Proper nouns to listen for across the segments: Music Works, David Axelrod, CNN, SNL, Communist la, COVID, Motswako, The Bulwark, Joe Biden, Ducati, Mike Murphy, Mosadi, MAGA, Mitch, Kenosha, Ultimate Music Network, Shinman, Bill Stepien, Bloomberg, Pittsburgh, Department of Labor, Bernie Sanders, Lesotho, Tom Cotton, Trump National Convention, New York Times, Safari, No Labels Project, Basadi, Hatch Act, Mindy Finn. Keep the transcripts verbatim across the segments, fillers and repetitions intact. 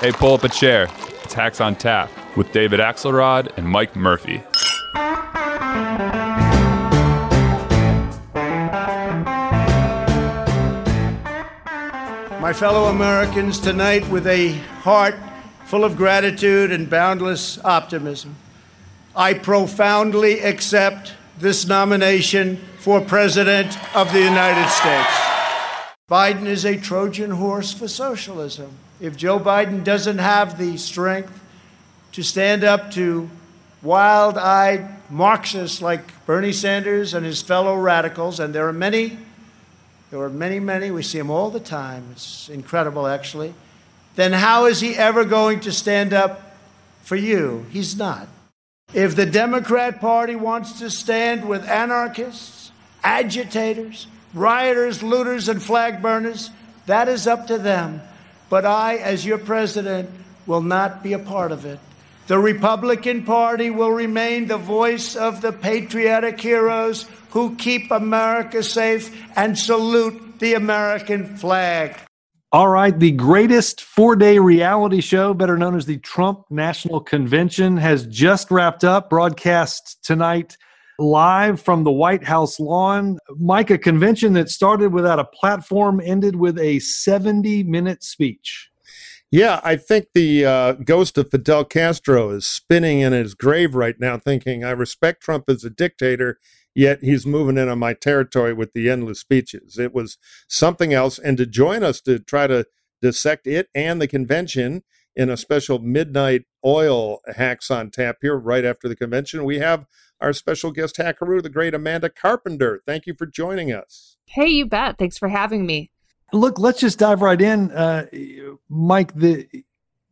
Hey, pull up a chair. It's Hacks on Tap with David Axelrod and Mike Murphy. My fellow Americans, tonight with a heart full of gratitude and boundless optimism, I profoundly accept this nomination for President of the United States. Biden is a Trojan horse for socialism. If Joe Biden doesn't have the strength to stand up to wild-eyed Marxists like Bernie Sanders and his fellow radicals, and there are many, there are many, many, we see them all the time, it's incredible actually, then how is he ever going to stand up for you? He's not. If the Democrat Party wants to stand with anarchists, agitators, rioters, looters, and flag burners, that is up to them. But I, as your president, will not be a part of it. The Republican Party will remain the voice of the patriotic heroes who keep America safe and salute the American flag. All right, the greatest four-day reality show, better known as the Trump National Convention, has just wrapped up, broadcast tonight live from the White House lawn. Mike, a convention that started without a platform ended with a seventy-minute speech. Yeah, I think the uh, ghost of Fidel Castro is spinning in his grave right now thinking, I respect Trump as a dictator, yet he's moving in on my territory with the endless speeches. It was something else. And to join us to try to dissect it and the convention in a special midnight oil Hacks on Tap here right after the convention, we have our special guest hackaroo, the great Amanda Carpenter. Thank you for joining us. Hey, you bet. Thanks for having me. Look, let's just dive right in, uh, Mike. The,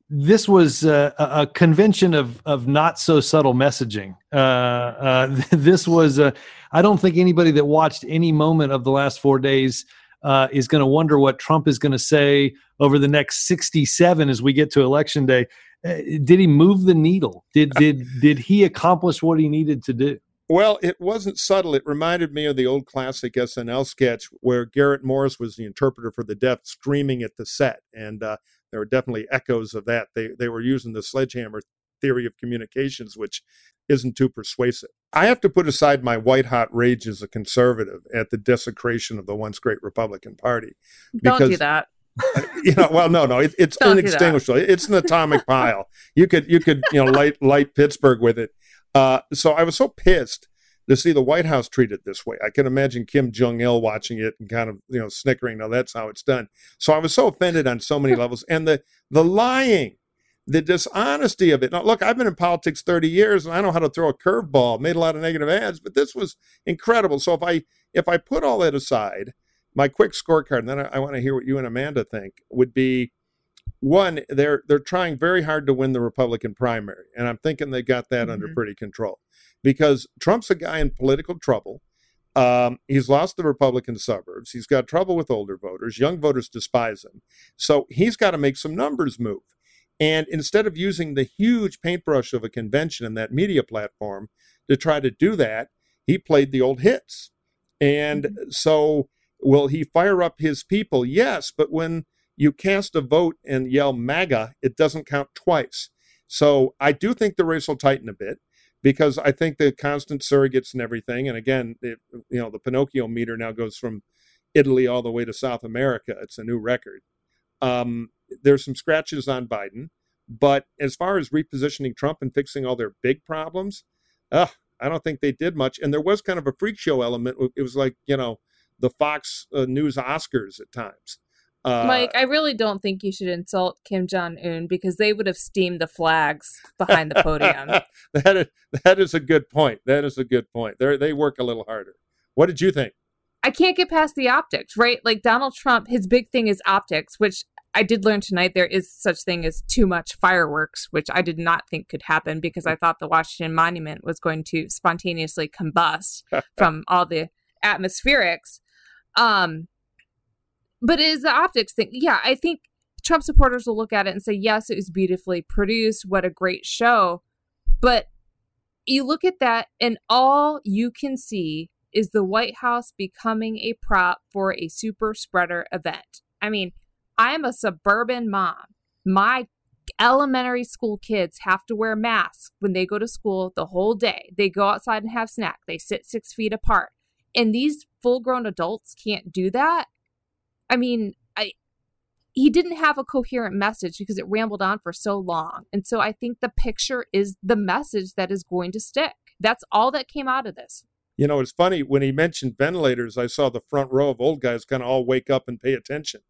this was uh, a convention of of not so subtle messaging. Uh, uh, this was, uh, I don't think anybody that watched any moment of the last four days uh, is going to wonder what Trump is going to say over the next sixty-seven as we get to election day. Uh, did he move the needle? Did did did he accomplish what he needed to do? Well, it wasn't subtle. It reminded me of the old classic S N L sketch where Garrett Morris was the interpreter for the deaf screaming at the set. And uh, there were definitely echoes of that. They they were using the sledgehammer theory of communications, which isn't too persuasive. I have to put aside my white-hot rage as a conservative at the desecration of the once great Republican Party. Because, don't do that. you know, well, no, no, it, it's don't inextinguishable. It's an atomic pile. You could, you could, you know, light light Pittsburgh with it. Uh, so I was so pissed to see the White House treated this way. I can imagine Kim Jong Il watching it and kind of, you know, snickering. Now that's how it's done. So I was so offended on so many levels. And the the lying, the dishonesty of it. Now, look, I've been in politics thirty years and I know how to throw a curveball. Made a lot of negative ads, but this was incredible. So if I if I put all that aside, my quick scorecard, and then I, I want to hear what you and Amanda think, would be, one, they're they're trying very hard to win the Republican primary, and I'm thinking they got that mm-hmm. under pretty control because Trump's a guy in political trouble. Um, he's lost the Republican suburbs. He's got trouble with older voters. Young voters despise him. So he's got to make some numbers move. And instead of using the huge paintbrush of a convention and that media platform to try to do that, he played the old hits. And mm-hmm. so will he fire up his people? Yes, but when you cast a vote and yell MAGA, it doesn't count twice. So I do think the race will tighten a bit because I think the constant surrogates and everything, and again, it, you know, the Pinocchio meter now goes from Italy all the way to South America. It's a new record. Um, there's some scratches on Biden, but as far as repositioning Trump and fixing all their big problems, uh, I don't think they did much. And there was kind of a freak show element. It was like, you know, the Fox uh, News Oscars at times. Uh, Mike, I really don't think you should insult Kim Jong-un because they would have steamed the flags behind the podium. that, is, that is a good point. That is a good point. They they work a little harder. What did you think? I can't get past the optics, right? Like Donald Trump, his big thing is optics, which I did learn tonight there is such thing as too much fireworks, which I did not think could happen because I thought the Washington Monument was going to spontaneously combust from all the atmospherics. Um But it is the optics thing. Yeah, I think Trump supporters will look at it and say, yes, it was beautifully produced. What a great show. But you look at that and all you can see is the White House becoming a prop for a super spreader event. I mean, I'm a suburban mom. My elementary school kids have to wear masks when they go to school the whole day. They go outside and have snack. They sit six feet apart. And these full-grown adults can't do that. I mean, I he didn't have a coherent message because it rambled on for so long. And so I think the picture is the message that is going to stick. That's all that came out of this. You know, it's funny, when he mentioned ventilators, I saw the front row of old guys kind of all wake up and pay attention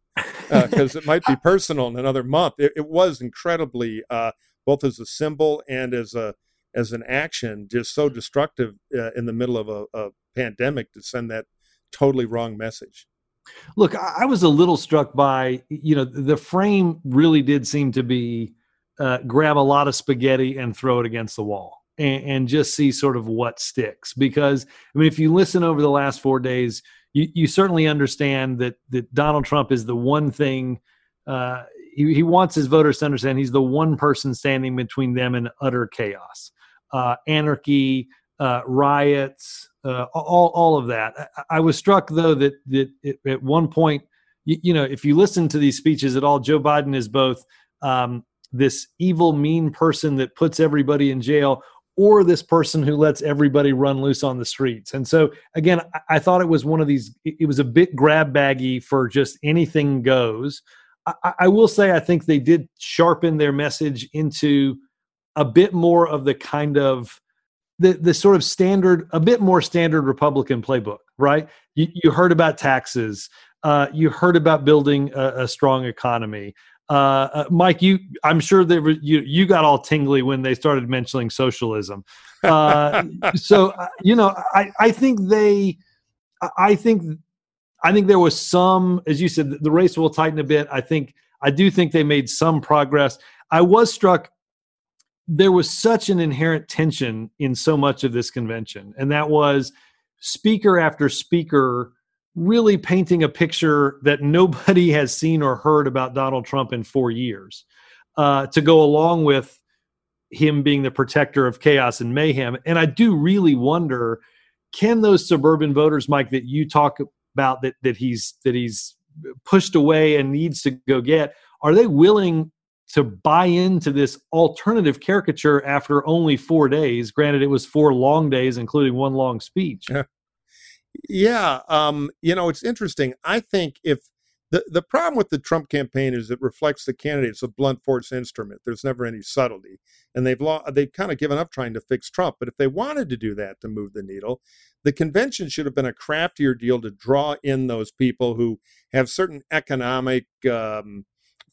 because uh, it might be personal in another month. It, it was incredibly, uh, both as a symbol and as a as an action, just so destructive uh, in the middle of a, a pandemic to send that totally wrong message. Look, I was a little struck by, you know, the frame really did seem to be uh, grab a lot of spaghetti and throw it against the wall. And, and just see sort of what sticks. Because, I mean, if you listen over the last four days, you, you certainly understand that that Donald Trump is the one thing, uh, he, he wants his voters to understand he's the one person standing between them and utter chaos, uh, anarchy, uh, riots, uh, all all of that. I, I was struck, though, that, that it, at one point, you, you know, if you listen to these speeches at all, Joe Biden is both um, this evil, mean person that puts everybody in jail, or this person who lets everybody run loose on the streets. And so, again, I, I thought it was one of these, it, it was a bit grab baggy for just anything goes. I, I will say, I think they did sharpen their message into a bit more of the kind of, the the sort of standard, a bit more standard Republican playbook, right? You, you heard about taxes. Uh, you heard about building a, a strong economy. Uh, uh, Mike, you, I'm sure they were, you, you got all tingly when they started mentioning socialism. Uh, so, uh, you know, I, I think they, I think, I think there was some, as you said, the race will tighten a bit. I think, I do think they made some progress. I was struck. There was such an inherent tension in so much of this convention. And that was speaker after speaker really painting a picture that nobody has seen or heard about Donald Trump in four years, uh, to go along with him being the protector of chaos and mayhem. And I do really wonder, can those suburban voters, Mike, that you talk about that that he's that he's pushed away and needs to go get, are they willing to buy into this alternative caricature after only four days? Granted, it was four long days, including one long speech. Yeah. Yeah, um, you know, it's interesting. I think if the, the problem with the Trump campaign is it reflects the candidate's a blunt force instrument. There's never any subtlety. And they've lo- they've kind of given up trying to fix Trump. But if they wanted to do that to move the needle, the convention should have been a craftier deal to draw in those people who have certain economic um,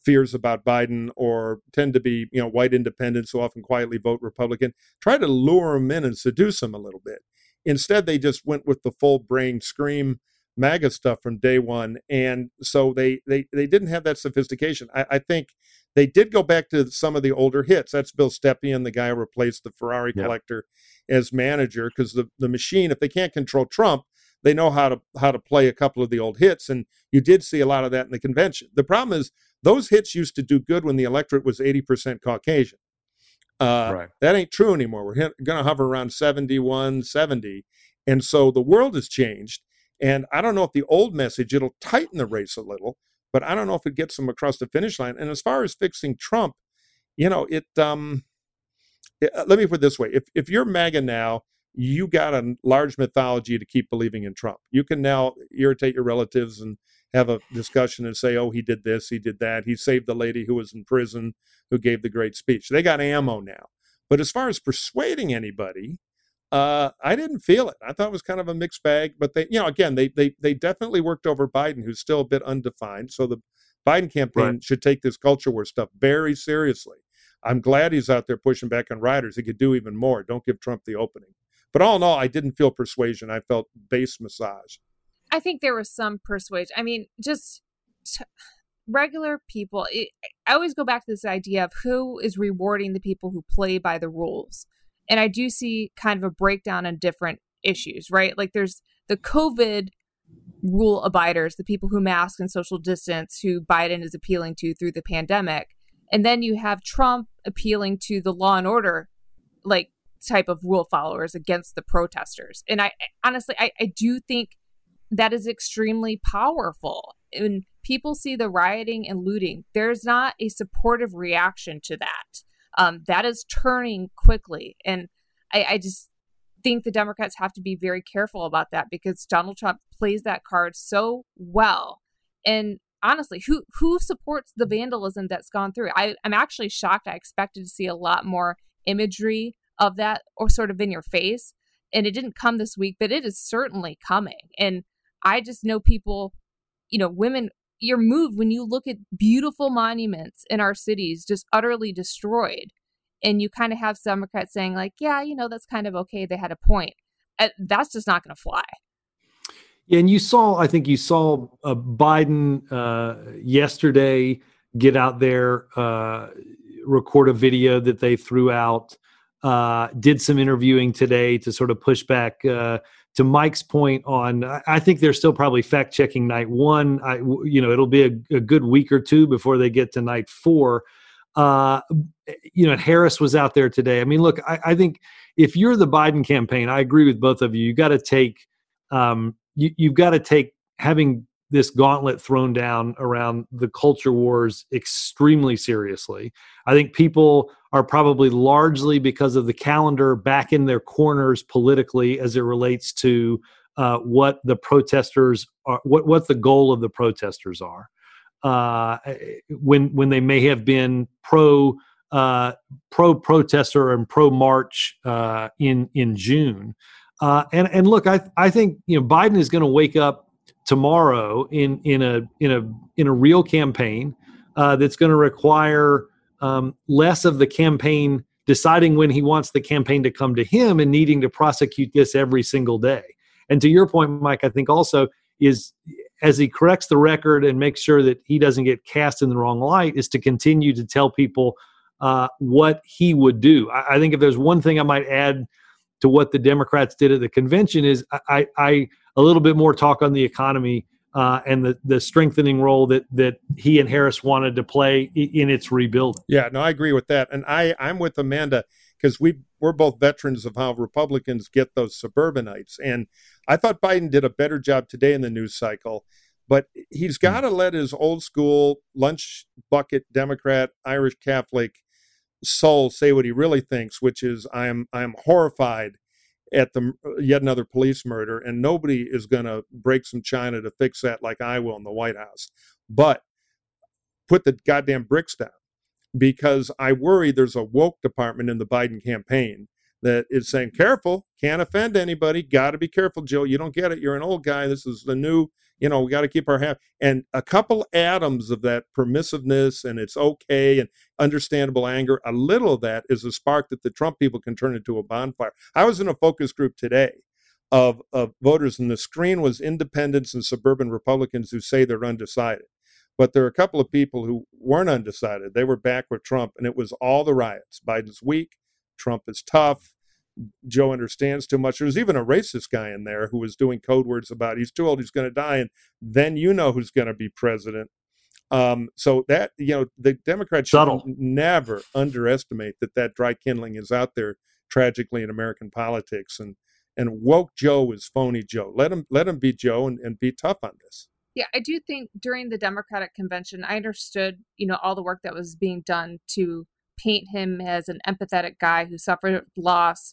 fears about Biden or tend to be, you know, white independents who often quietly vote Republican. Try to lure them in and seduce them a little bit. Instead, they just went with the full brain scream MAGA stuff from day one. And so they they, they didn't have that sophistication. I, I think they did go back to some of the older hits. That's Bill Stepien, the guy who replaced the Ferrari yep. collector as manager, because the, the machine, if they can't control Trump, they know how to how to play a couple of the old hits. And you did see a lot of that in the convention. The problem is those hits used to do good when the electorate was eighty percent Caucasian. Uh, right. That ain't true anymore. We're h- going to hover around seventy-one, seventy. And so the world has changed. And I don't know if the old message, it'll tighten the race a little, but I don't know if it gets them across the finish line. And as far as fixing Trump, you know, it, um, it let me put it this way. If, if you're MAGA now, you got a large mythology to keep believing in Trump. You can now irritate your relatives and have a discussion and say, oh, he did this, he did that. He saved the lady who was in prison, who gave the great speech. They got ammo now. But as far as persuading anybody, uh, I didn't feel it. I thought it was kind of a mixed bag. But they, you know, again, they they they definitely worked over Biden, who's still a bit undefined. So the Biden campaign right. should take this culture war stuff very seriously. I'm glad he's out there pushing back on rioters. He could do even more. Don't give Trump the opening. But all in all, I didn't feel persuasion. I felt base massage. I think there was some persuasion. I mean, just t- regular people. It, I always go back to this idea of who is rewarding the people who play by the rules. And I do see kind of a breakdown on different issues, right? Like there's the COVID rule abiders, the people who mask and social distance, who Biden is appealing to through the pandemic. And then you have Trump appealing to the law and order, like, type of rule followers against the protesters. And I honestly, I, I do think that is extremely powerful. when people see the rioting and looting, there's not a supportive reaction to that. Um, that is turning quickly. And I, I just think the Democrats have to be very careful about that, because Donald Trump plays that card so well. And honestly, who who supports the vandalism that's gone through? I, I'm actually shocked. I expected to see a lot more imagery of that or sort of in your face. And it didn't come this week, but it is certainly coming. And I just know people, you know, women, you're moved when you look at beautiful monuments in our cities just utterly destroyed. And you kind of have some Democrats saying like, yeah, you know, that's kind of okay. They had a point. That's just not going to fly. Yeah, and you saw, I think you saw uh, Biden uh, yesterday get out there, uh, record a video that they threw out, uh, did some interviewing today to sort of push back uh, to Mike's point on, I think they're still probably fact checking night one. I, you know, it'll be a, a good week or two before they get to night four. Uh, you know, Harris was out there today. I mean, look, I, I think if you're the Biden campaign, I agree with both of you. You got to take, um, You, you've got to take having this gauntlet thrown down around the culture wars extremely seriously. I think people are probably largely, because of the calendar, back in their corners politically as it relates to uh, what the protesters are, what, what the goal of the protesters are. Uh, when when they may have been pro uh, pro protester and pro march uh, in in June. Uh, and and look, I I think you know Biden is going to wake up tomorrow in in a in a in a real campaign uh, that's going to require um, less of the campaign deciding when he wants the campaign to come to him and needing to prosecute this every single day. And to your point, Mike, I think also is, as he corrects the record and makes sure that he doesn't get cast in the wrong light, is to continue to tell people uh, what he would do. I, I think if there's one thing I might add to what the Democrats did at the convention is I, I a little bit more talk on the economy uh, and the, the strengthening role that that he and Harris wanted to play in its rebuilding. Yeah, no, I agree with that. And I, I'm with Amanda, because we we're both veterans of how Republicans get those suburbanites. And I thought Biden did a better job today in the news cycle, but he's got to let his old school lunch bucket Democrat, Irish Catholic soul say what he really thinks, which is I'm I'm horrified at the yet another police murder, and nobody is going to break some china to fix that like I will in the White House. But put the goddamn bricks down, because I worry there's a woke department in the Biden campaign that is saying, careful, can't offend anybody, got to be careful, Jill. You don't get it. You're an old guy. This is the new, you know, we got to keep our half. And a couple atoms of that permissiveness and it's okay and understandable anger, a little of that is a spark that the Trump people can turn into a bonfire. I was in a focus group today of, of voters, and the screen was independents and suburban Republicans who say they're undecided. But there are a couple of people who weren't undecided. They were back with Trump, and it was all the riots. Biden's weak. Trump is tough. Joe understands too much. There was even a racist guy in there who was doing code words about he's too old, he's going to die, and then you know who's going to be president. Um, so that, you know, the Democrats Subtle. should never underestimate that that dry kindling is out there tragically in American politics. And and woke Joe is phony Joe. Let him let him be Joe and, and be tough on this. Yeah, I do think during the Democratic convention, I understood, you know, all the work that was being done to paint him as an empathetic guy who suffered loss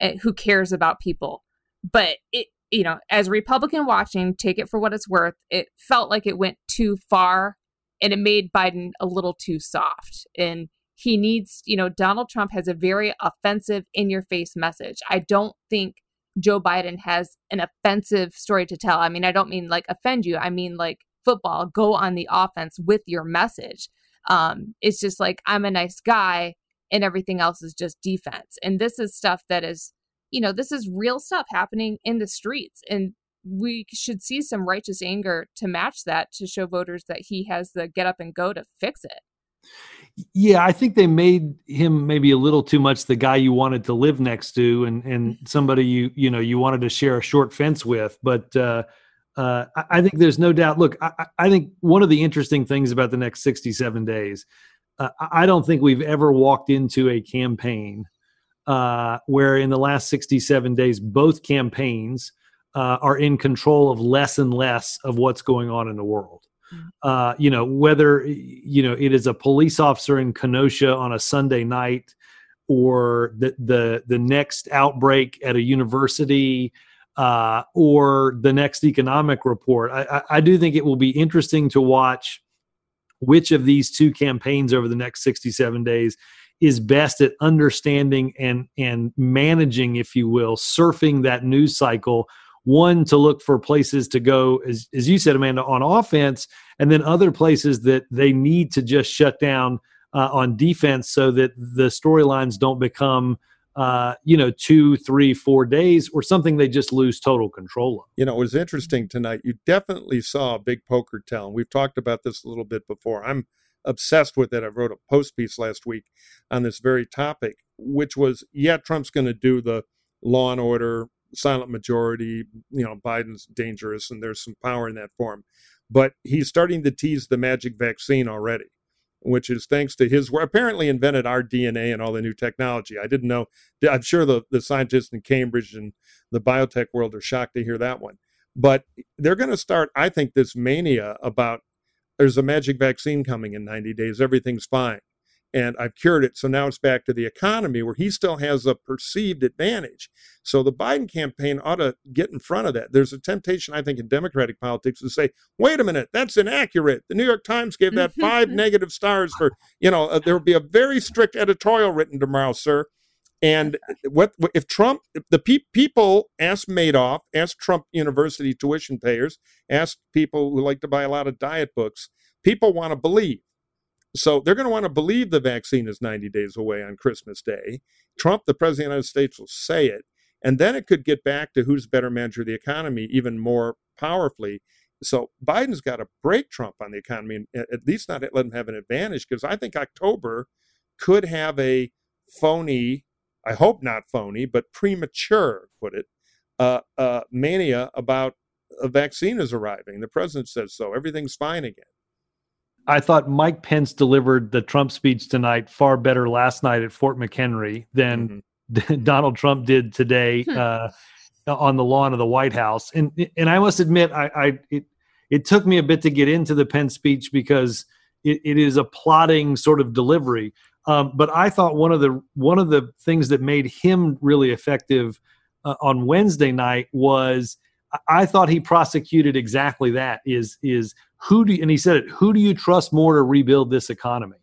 and who cares about people. But it, you know, as a Republican watching, take it for what it's worth, it felt like it went too far and it made Biden a little too soft. And he needs, you know, Donald Trump has a very offensive in your face message. I don't think Joe Biden has an offensive story to tell. I mean, I don't mean like offend you. I mean, like football, go on the offense with your message. Um, it's just like, I'm a nice guy and everything else is just defense. And this is stuff that is, you know, this is real stuff happening in the streets. And we should see some righteous anger to match that, to show voters that he has the get up and go to fix it. Yeah, I think they made him maybe a little too much the guy you wanted to live next to and, and somebody you, you know, you wanted to share a short fence with. But, uh, Uh, I think there's no doubt. Look, I, I think one of the interesting things about the next sixty-seven days, uh, I don't think we've ever walked into a campaign uh, where in the last sixty-seven days, both campaigns uh, are in control of less and less of what's going on in the world. uh, you know, whether, you know, it is a police officer in Kenosha on a Sunday night or the, the, the next outbreak at a university, uh, or the next economic report. I, I, I do think it will be interesting to watch which of these two campaigns over the next sixty-seven days is best at understanding and, and managing, if you will, surfing that news cycle. One, to look for places to go, as, as you said, Amanda, on offense, and then other places that they need to just shut down uh, on defense so that the storylines don't become, uh, you know, two, three, four days or something they just lose total control of. You know, it was interesting tonight. You definitely saw a big poker tell. We've talked about this a little bit before. I'm obsessed with it. I wrote a post piece last week on this very topic, which was, yeah, Trump's going to do the law and order, silent majority, you know, Biden's dangerous and there's some power in that form. But he's starting to tease the magic vaccine already, which is thanks to his, we're apparently invented our D N A and all the new technology. I didn't know. I'm sure the, the scientists in Cambridge and the biotech world are shocked to hear that one. But they're going to start, I think, this mania about there's a magic vaccine coming in ninety days. Everything's fine. And I've cured it. So now it's back to the economy where he still has a perceived advantage. So the Biden campaign ought to get in front of that. There's a temptation, I think, in Democratic politics to say, wait a minute, that's inaccurate. The New York Times gave that five negative stars for, you know, uh, there will be a very strict editorial written tomorrow, sir. And what, what if Trump, if the pe- people asked Madoff, asked Trump University tuition payers, asked people who like to buy a lot of diet books, people want to believe. So they're going to want to believe the vaccine is ninety days away on Christmas Day. Trump, the president of the United States, will say it. And then it could get back to who's better manager of the economy even more powerfully. So Biden's got to break Trump on the economy and at least not let him have an advantage, because I think October could have a phony, I hope not phony, but premature, put it, uh, uh, mania about a vaccine is arriving. The president says so. Everything's fine again. I thought Mike Pence delivered the Trump speech tonight far better last night at Fort McHenry than mm-hmm. Donald Trump did today uh, on the lawn of the White House. And and I must admit, I, I it it took me a bit to get into the Pence speech because it, it is a plodding sort of delivery. Um, but I thought one of the one of the things that made him really effective uh, on Wednesday night was I thought he prosecuted exactly that is is. Who do you, and he said it, who do you trust more to rebuild this economy?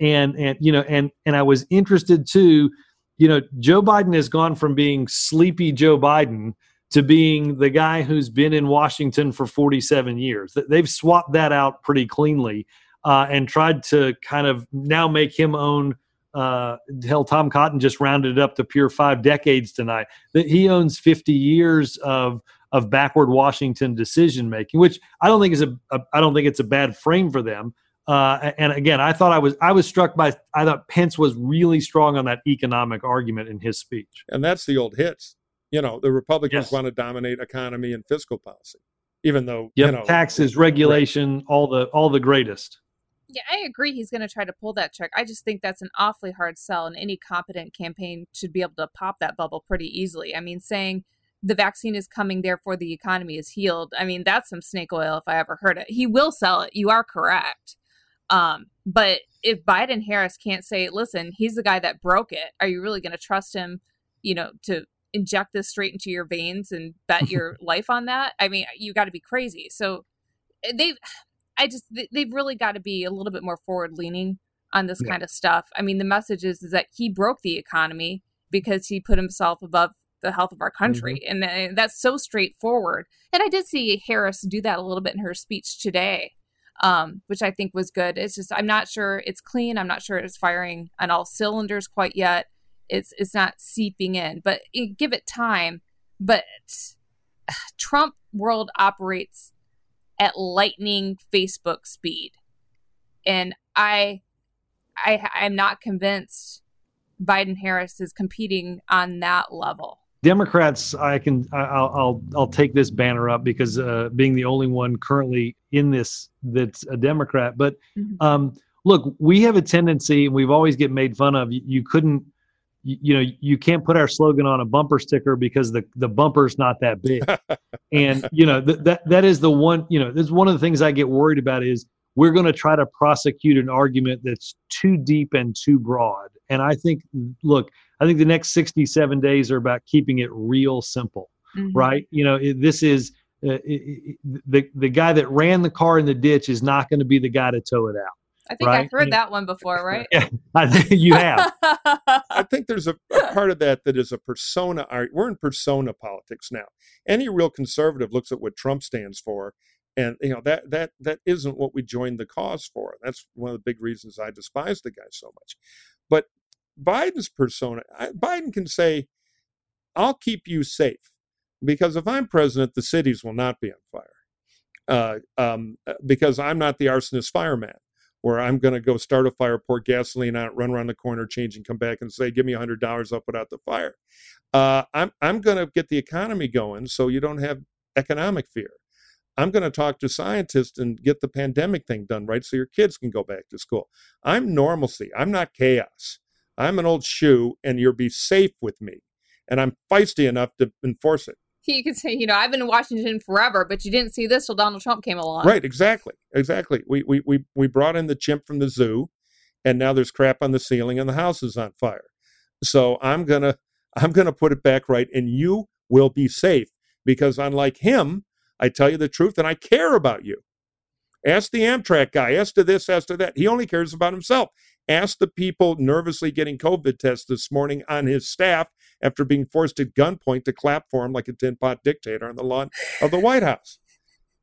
And, and, you know, and, and I was interested too, you know, Joe Biden has gone from being sleepy Joe Biden to being the guy who's been in Washington for forty-seven years. They've swapped that out pretty cleanly uh, and tried to kind of now make him own, uh, hell, Tom Cotton just rounded it up to pure five decades tonight, that he owns fifty years of, of backward Washington decision making, which I don't think is a, a I don't think it's a bad frame for them. Uh, and again, I thought I was I was struck by I thought Pence was really strong on that economic argument in his speech. And that's the old hits. You know, the Republicans yes. want to dominate economy and fiscal policy, even though yep. you know taxes, regulation, right. all the all the greatest. Yeah, I agree. He's going to try to pull that trick. I just think that's an awfully hard sell, and any competent campaign should be able to pop that bubble pretty easily. I mean, saying the vaccine is coming, therefore the economy is healed. I mean, that's some snake oil if I ever heard it. He will sell it. You are correct. Um, but if Biden Harris can't say, listen, he's the guy that broke it. Are you really going to trust him, you know, to inject this straight into your veins and bet your life on that? I mean, you got to be crazy. So they've, I just, they've really got to be a little bit more forward leaning on this yeah. kind of stuff. I mean, the message is, is that he broke the economy because he put himself above the health of our country. Mm-hmm. And that's so straightforward. And I did see Harris do that a little bit in her speech today, um, which I think was good. It's just, I'm not sure it's clean. I'm not sure it's firing on all cylinders quite yet. It's it's not seeping in, but it, give it time. But Trump world operates at lightning Facebook speed. And I, I I'm not convinced Biden Harris is competing on that level. Democrats, I can, I'll, I'll, I'll take this banner up because uh, being the only one currently in this that's a Democrat. But mm-hmm. um, look, we have a tendency, and we've always get made fun of. You, you couldn't, you, you know, you can't put our slogan on a bumper sticker because the the bumper's not that big. And, you know, th- that that is the one, you know, this is one of the things I get worried about is we're going to try to prosecute an argument that's too deep and too broad. And I think, look, I think the next sixty-seven days are about keeping it real simple, mm-hmm. right? You know, it, this is uh, it, it, the the guy that ran the car in the ditch is not going to be the guy to tow it out. I think right? I've heard yeah. that one before, right? Yeah, I think you have. I think there's a, a part of that that is a persona. We're in persona politics now. Any real conservative looks at what Trump stands for, and you know that that that isn't what we joined the cause for. That's one of the big reasons I despise the guy so much. But Biden's persona, I, Biden can say, "I'll keep you safe," because if I'm president, the cities will not be on fire, uh, um, because I'm not the arsonist fireman, where I'm going to go start a fire, pour gasoline out, run around the corner, change, and come back and say, give me one hundred dollars, I'll put out the fire. Uh, I'm I'm going to get the economy going so you don't have economic fear. I'm going to talk to scientists and get the pandemic thing done right so your kids can go back to school. I'm normalcy. I'm not chaos. I'm an old shoe, and you'll be safe with me. And I'm feisty enough to enforce it. You could say, you know, I've been in Washington forever, but you didn't see this till Donald Trump came along. Right, exactly, exactly. We we we we brought in the chimp from the zoo, and now there's crap on the ceiling and the house is on fire. So I'm gonna I'm gonna put it back right, and you will be safe because unlike him, I tell you the truth and I care about you. Ask the Amtrak guy. Ask to this. Ask to that. He only cares about himself. Ask the people nervously getting COVID tests this morning on his staff after being forced at gunpoint to clap for him like a tin-pot dictator on the lawn of the White House.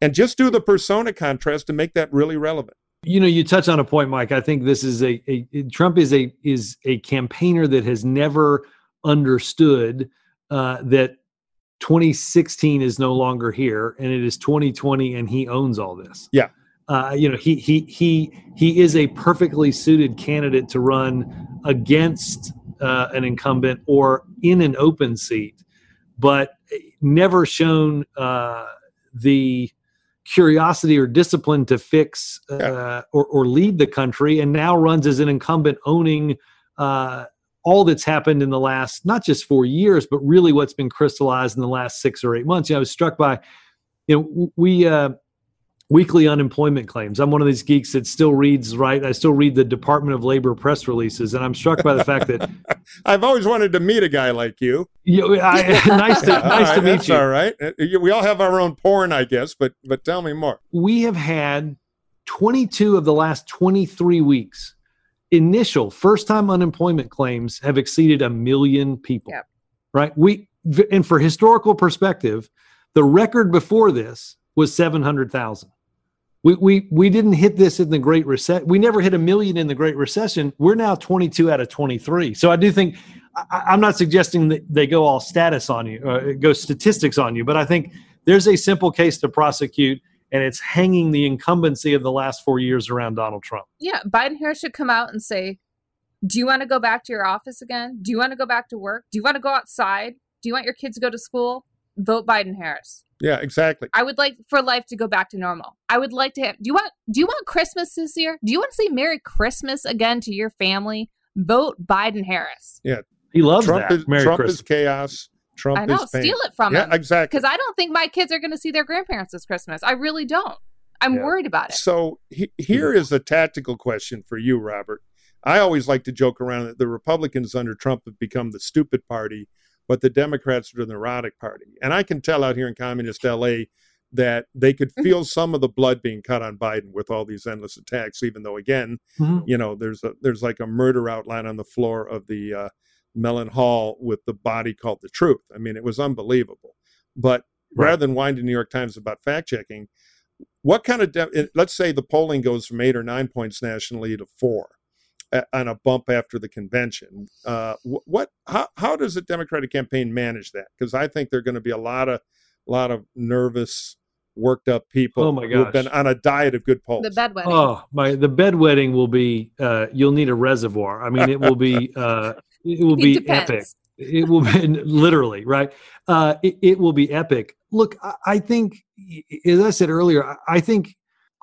And just do the persona contrast to make that really relevant. You know, you touch on a point, Mike. I think this is a, a Trump is a is a campaigner that has never understood uh, that twenty sixteen is no longer here and it is twenty twenty and he owns all this. Yeah. Uh, you know, he he he he is a perfectly suited candidate to run against uh, an incumbent or in an open seat, but never shown uh, the curiosity or discipline to fix uh, yeah. or, or lead the country, and now runs as an incumbent owning uh, all that's happened in the last, not just four years, but really what's been crystallized in the last six or eight months. You know, I was struck by, you know, we... Uh, Weekly unemployment claims. I'm one of these geeks that still reads, right? I still read the Department of Labor press releases, and I'm struck by the fact that I've always wanted to meet a guy like you. you I, nice to, yeah, nice right, to meet that's you. All right. We all have our own porn, I guess, but but tell me more. We have had twenty-two of the last twenty-three weeks. Initial first-time unemployment claims have exceeded a million people, yep. right? We and for historical perspective, the record before this was seven hundred thousand. We we we didn't hit this in the Great Recession. We never hit a million in the Great Recession. We're now twenty-two out of twenty-three. So I do think, I, I'm not suggesting that they go all status on you, uh, go statistics on you, but I think there's a simple case to prosecute, and it's hanging the incumbency of the last four years around Donald Trump. Yeah, Biden here should come out and say, do you want to go back to your office again? Do you want to go back to work? Do you want to go outside? Do you want your kids to go to school? Vote Biden Harris. Yeah, exactly. I would like for life to go back to normal. I would like to have, do you want, do you want Christmas this year? Do you want to say Merry Christmas again to your family? Vote Biden Harris. Yeah. He loves Trump that. Is, Merry Trump Christmas. Is chaos. Trump I know, is pain. Steal it from yeah, him. Yeah, exactly. Because I don't think my kids are going to see their grandparents this Christmas. I really don't. I'm yeah. worried about it. So he, here yeah. is a tactical question for you, Robert. I always like to joke around that the Republicans under Trump have become the stupid party, but the Democrats are the neurotic party. And I can tell out here in communist L A that they could feel mm-hmm. some of the blood being cut on Biden with all these endless attacks, even though, again, mm-hmm. you know, there's a there's like a murder outline on the floor of the uh, Mellon Hall with the body called The Truth. I mean, it was unbelievable. But right. rather than whine to New York Times about fact checking, what kind of de- let's say the polling goes from eight or nine points nationally to four. On a bump after the convention, uh, what? How, how does the Democratic campaign manage that? Because I think there are going to be a lot of, lot of nervous, worked up people oh my gosh. Who've been on a diet of good polls. The bedwetting. Oh my! The bedwetting will be. Uh, you'll need a reservoir. I mean, it will be. Uh, it will be epic. It will be literally right. Uh, it, it will be epic. Look, I, I think, as I said earlier, I, I think.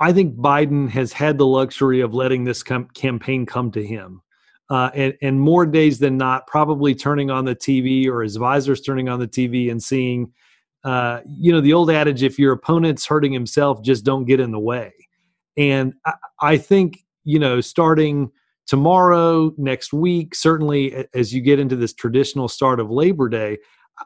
I think Biden has had the luxury of letting this com- campaign come to him, uh, and, and more days than not, probably turning on the T V or his advisors turning on the T V and seeing Uh, you know, the old adage, if your opponent's hurting himself, just don't get in the way. And I, I think, you know, starting tomorrow, next week, certainly as you get into this traditional start of Labor Day,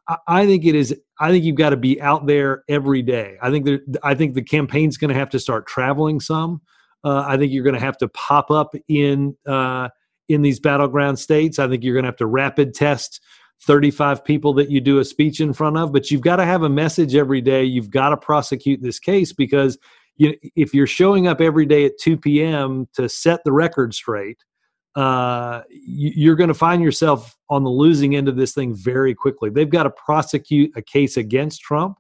I, I think it is, I think you've got to be out there every day. I think there, I think the campaign's going to have to start traveling some. Uh, I think you're going to have to pop up in, uh, in these battleground states. I think you're going to have to rapid test thirty-five people that you do a speech in front of, but you've got to have a message every day. You've got to prosecute this case, because you, if you're showing up every day at two p.m. to set the record straight, uh, you're going to find yourself on the losing end of this thing very quickly. They've got to prosecute a case against Trump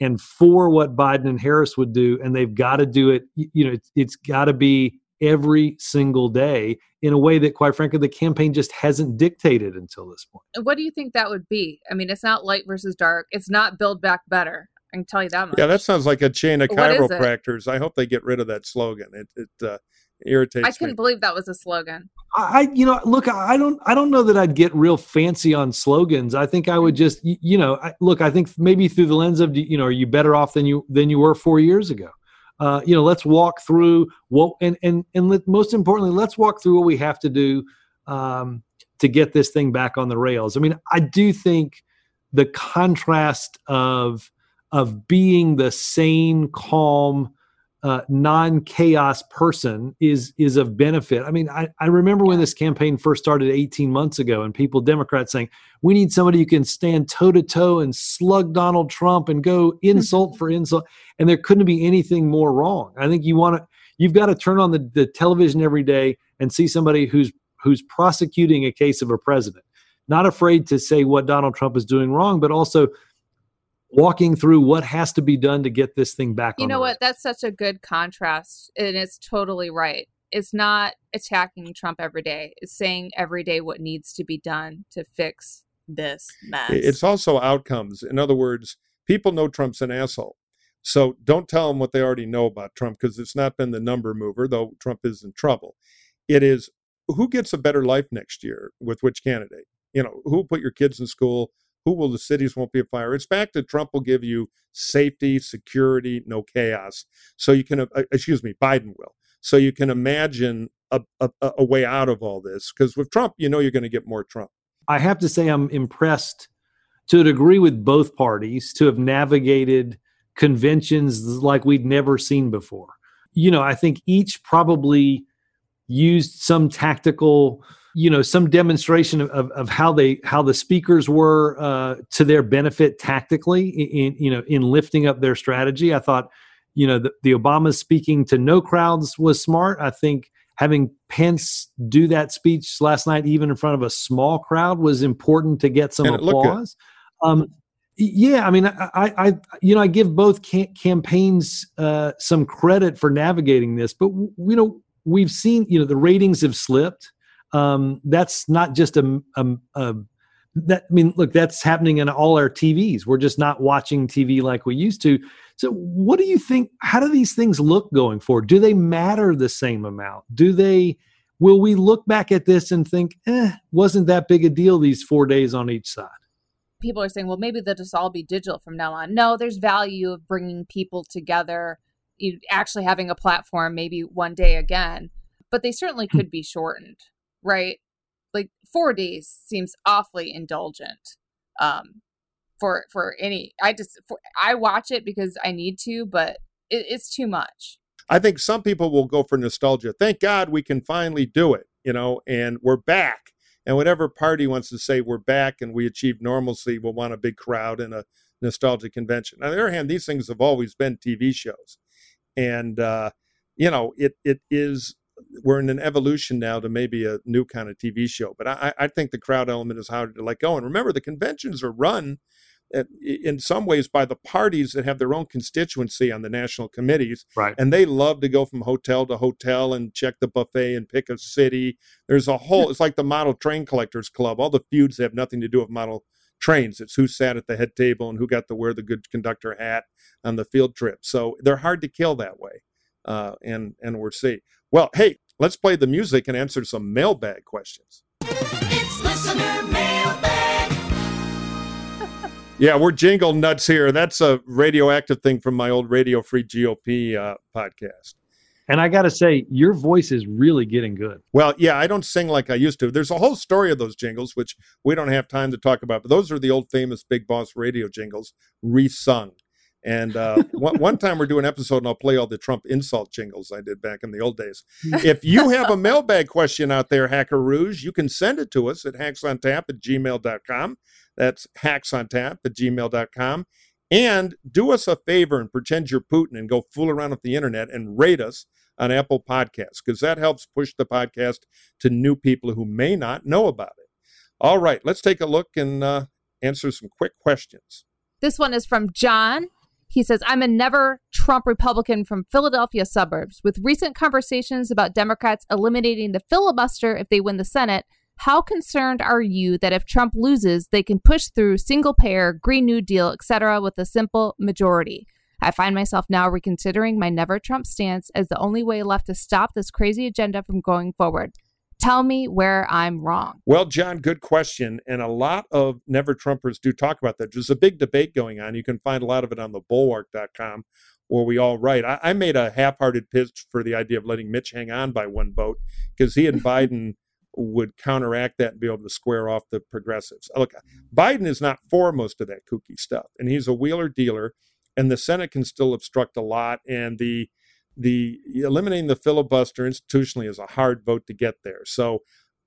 and for what Biden and Harris would do, and they've got to do it. You know, it's, it's got to be every single day in a way that, quite frankly, the campaign just hasn't dictated until this point. And what do you think that would be? I mean, it's not light versus dark. It's not Build Back Better. I can tell you that much. Yeah, that sounds like a chain of chiropractors. I hope they get rid of that slogan. It, it uh, irritates me. I couldn't believe that was a slogan. I, you know, look, I don't, I don't know that I'd get real fancy on slogans. I think I would just, you know, I, look, I think maybe through the lens of, you know, are you better off than you than you were four years ago? Uh, you know, let's walk through what, and and and let, most importantly, let's walk through what we have to do um, to get this thing back on the rails. I mean, I do think the contrast of of being the sane, calm, uh, non-chaos person is is of benefit. I mean, I, I remember when this campaign first started eighteen months ago, and people, Democrats, saying we need somebody who can stand toe to toe and slug Donald Trump and go insult for insult. And there couldn't be anything more wrong. I think you want to, you've got to turn on the, the television every day and see somebody who's who's prosecuting a case of a president, not afraid to say what Donald Trump is doing wrong, but also walking through what has to be done to get this thing back on. You know what? That's such a good contrast, and it's totally right. It's not attacking Trump every day. It's saying every day what needs to be done to fix this mess. It's also outcomes. In other words, people know Trump's an asshole. So don't tell them what they already know about Trump, because it's not been the number mover, though Trump is in trouble. It is who gets a better life next year with which candidate? You know, who put your kids in school? Who will the cities won't be a fire? It's back to Trump will give you safety, security, no chaos. So you can, uh, excuse me, Biden will. So you can imagine a, a, a way out of all this, because with Trump, you know you're going to get more Trump. I have to say I'm impressed to a degree with both parties to have navigated conventions like we'd never seen before. You know, I think each probably used some tactical, you know, some demonstration of, of, of how they, how the speakers were uh, to their benefit tactically in, in, you know, in lifting up their strategy. I thought, you know, the, the Obama speaking to no crowds was smart. I think having Pence do that speech last night, even in front of a small crowd, was important to get some applause. Um, yeah. I mean, I, I, I, you know, I give both cam- campaigns uh, some credit for navigating this, but w- you know, we've seen, you know, the ratings have slipped. Um, that's not just a, a, a that, I mean, look, that's happening in all our T Vs. We're just not watching T V like we used to. So what do you think, how do these things look going forward? Do they matter the same amount? Do they, will we look back at this and think, eh, wasn't that big a deal these four days on each side? People are saying, well, maybe they'll just all be digital from now on. No, there's value of bringing people together, you actually having a platform maybe one day again, but they certainly could be shortened. Right? Like four days seems awfully indulgent um, for for any. I just for, I watch it because I need to, but it, it's too much. I think some people will go for nostalgia. Thank God we can finally do it, you know, and we're back. And whatever party wants to say we're back and we achieved normalcy will want a big crowd and a nostalgia convention. On the other hand, these things have always been T V shows, and uh, you know, it it is. We're in an evolution now to maybe a new kind of T V show. But I, I think the crowd element is harder to let go. And remember, the conventions are run at, in some ways by the parties that have their own constituency on the national committees. Right. And they love to go from hotel to hotel and check the buffet and pick a city. There's a whole, it's like the model train collectors club. All the feuds have nothing to do with model trains. It's who sat at the head table and who got to wear the good conductor hat on the field trip. So they're hard to kill that way. Uh, and, and we'll see. Well, hey, let's play the music and answer some mailbag questions. It's listener mailbag. Yeah, we're jingle nuts here. That's a radioactive thing from my old Radio Free G O P uh, podcast. And I got to say, your voice is really getting good. Well, yeah, I don't sing like I used to. There's a whole story of those jingles, which we don't have time to talk about. But those are the old famous Big Boss radio jingles, re-sung. And uh, one, one time we're doing an episode, and I'll play all the Trump insult jingles I did back in the old days. If you have a mailbag question out there, Hacker Rouge, you can send it to us at hacks on tap at gmail dot com. That's hacks on tap at gmail dot com. And do us a favor and pretend you're Putin and go fool around with the internet and rate us on Apple Podcasts, because that helps push the podcast to new people who may not know about it. All right, let's take a look and uh, answer some quick questions. This one is from John. He says, I'm a never Trump Republican from Philadelphia suburbs. With recent conversations about Democrats eliminating the filibuster if they win the Senate, how concerned are you that if Trump loses, they can push through single payer, Green New Deal, et cetera with a simple majority? I find myself now reconsidering my never Trump stance as the only way left to stop this crazy agenda from going forward. Tell me where I'm wrong. Well, John, good question. And a lot of never Trumpers do talk about that. There's a big debate going on. You can find a lot of it on the bulwark dot com, where we all write. I, I made a half-hearted pitch for the idea of letting Mitch hang on by one vote because he and Biden would counteract that and be able to square off the progressives. Look, Biden is not for most of that kooky stuff, and he's a wheeler dealer, and the Senate can still obstruct a lot, and the the eliminating the filibuster institutionally is a hard vote to get there. So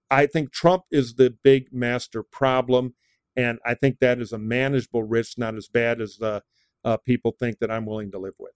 I think Trump is the big master problem, and I think that is a manageable risk, not as bad as the uh, people think that I'm willing to live with.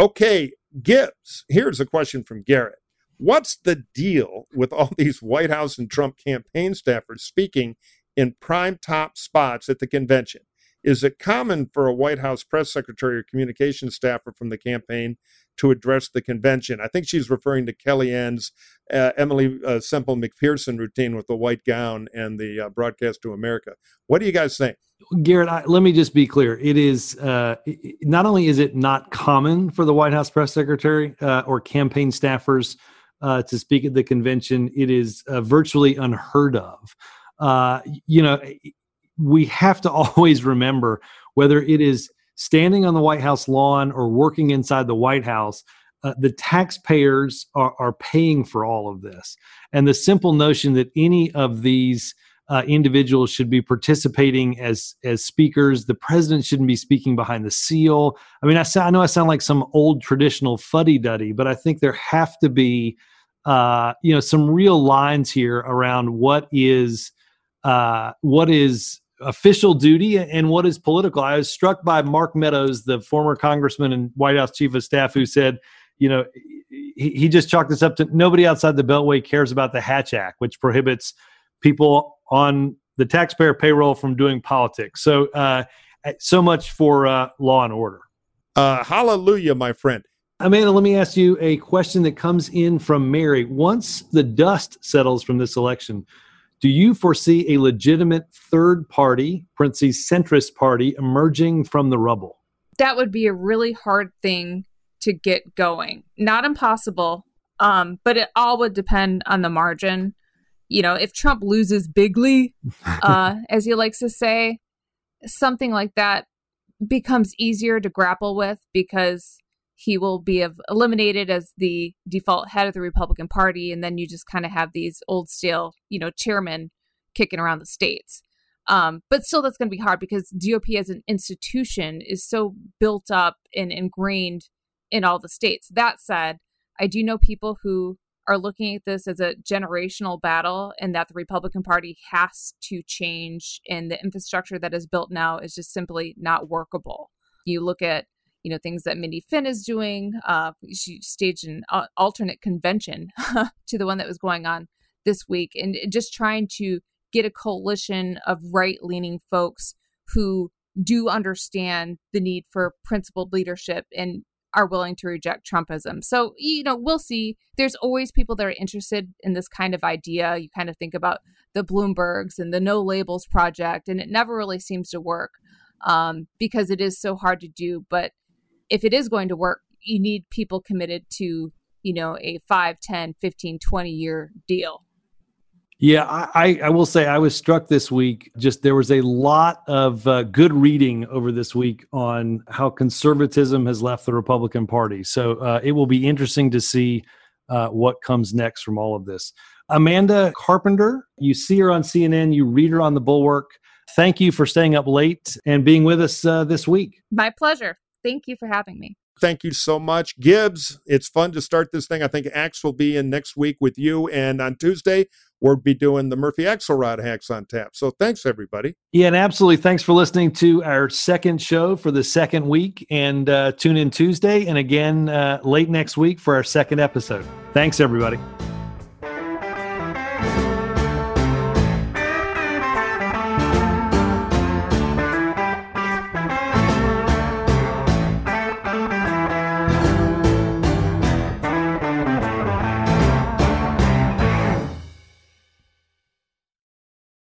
Okay, Gibbs, here's a question from Garrett. What's the deal with all these White House and Trump campaign staffers speaking in prime top spots at the convention? Is it common for a White House press secretary or communications staffer from the campaign to address the convention? I think she's referring to Kellyanne's uh, Emily uh, Semple McPherson routine with the white gown and the uh, broadcast to America. What do you guys think? Garrett, I, let me just be clear. It is uh, not only is it not common for the White House press secretary uh, or campaign staffers Uh, to speak at the convention, it is uh, virtually unheard of. Uh, you know, we have to always remember, whether it is standing on the White House lawn or working inside the White House, uh, the taxpayers are, are paying for all of this. And the simple notion that any of these uh, individuals should be participating as as speakers, the president shouldn't be speaking behind the seal. I mean, I, I know I sound like some old traditional fuddy-duddy, but I think there have to be Uh, you know, some real lines here around what is uh, what is official duty and what is political. I was struck by Mark Meadows, the former congressman and White House chief of staff, who said, you know, he, he just chalked this up to nobody outside the Beltway cares about the Hatch Act, which prohibits people on the taxpayer payroll from doing politics. So, uh, so much for uh, law and order. Uh, hallelujah, my friend. Amanda, let me ask you a question that comes in from Mary. Once the dust settles from this election, do you foresee a legitimate third party, parentheses, centrist party, emerging from the rubble? That would be a really hard thing to get going. Not impossible, um, but it all would depend on the margin. You know, if Trump loses bigly, uh, as he likes to say, something like that becomes easier to grapple with because he will be eliminated as the default head of the Republican Party. And then you just kind of have these old stale, you know, chairmen kicking around the states. Um, but still, that's going to be hard because G O P as an institution is so built up and ingrained in all the states. That said, I do know people who are looking at this as a generational battle and that the Republican Party has to change. And the infrastructure that is built now is just simply not workable. You look at You know, things that Mindy Finn is doing. Uh, she staged an uh, alternate convention to the one that was going on this week, and just trying to get a coalition of right-leaning folks who do understand the need for principled leadership and are willing to reject Trumpism. So, you know, we'll see. There's always people that are interested in this kind of idea. You kind of think about the Bloombergs and the No Labels Project, and it never really seems to work um, because it is so hard to do. But if it is going to work, you need people committed to, you know, a five, ten, fifteen, twenty year deal. Yeah, I, I will say I was struck this week. Just there was a lot of uh, good reading over this week on how conservatism has left the Republican Party. So uh, it will be interesting to see uh, what comes next from all of this. Amanda Carpenter, you see her on C N N, you read her on The Bulwark. Thank you for staying up late and being with us uh, this week. My pleasure. Thank you for having me. Thank you so much, Gibbs. It's fun to start this thing. I think Axe will be in next week with you. And on Tuesday, we'll be doing the Murphy Axelrod Hacks on Tap. So thanks, everybody. Yeah, and absolutely. Thanks for listening to our second show for the second week. And uh, tune in Tuesday and again uh, late next week for our second episode. Thanks, everybody.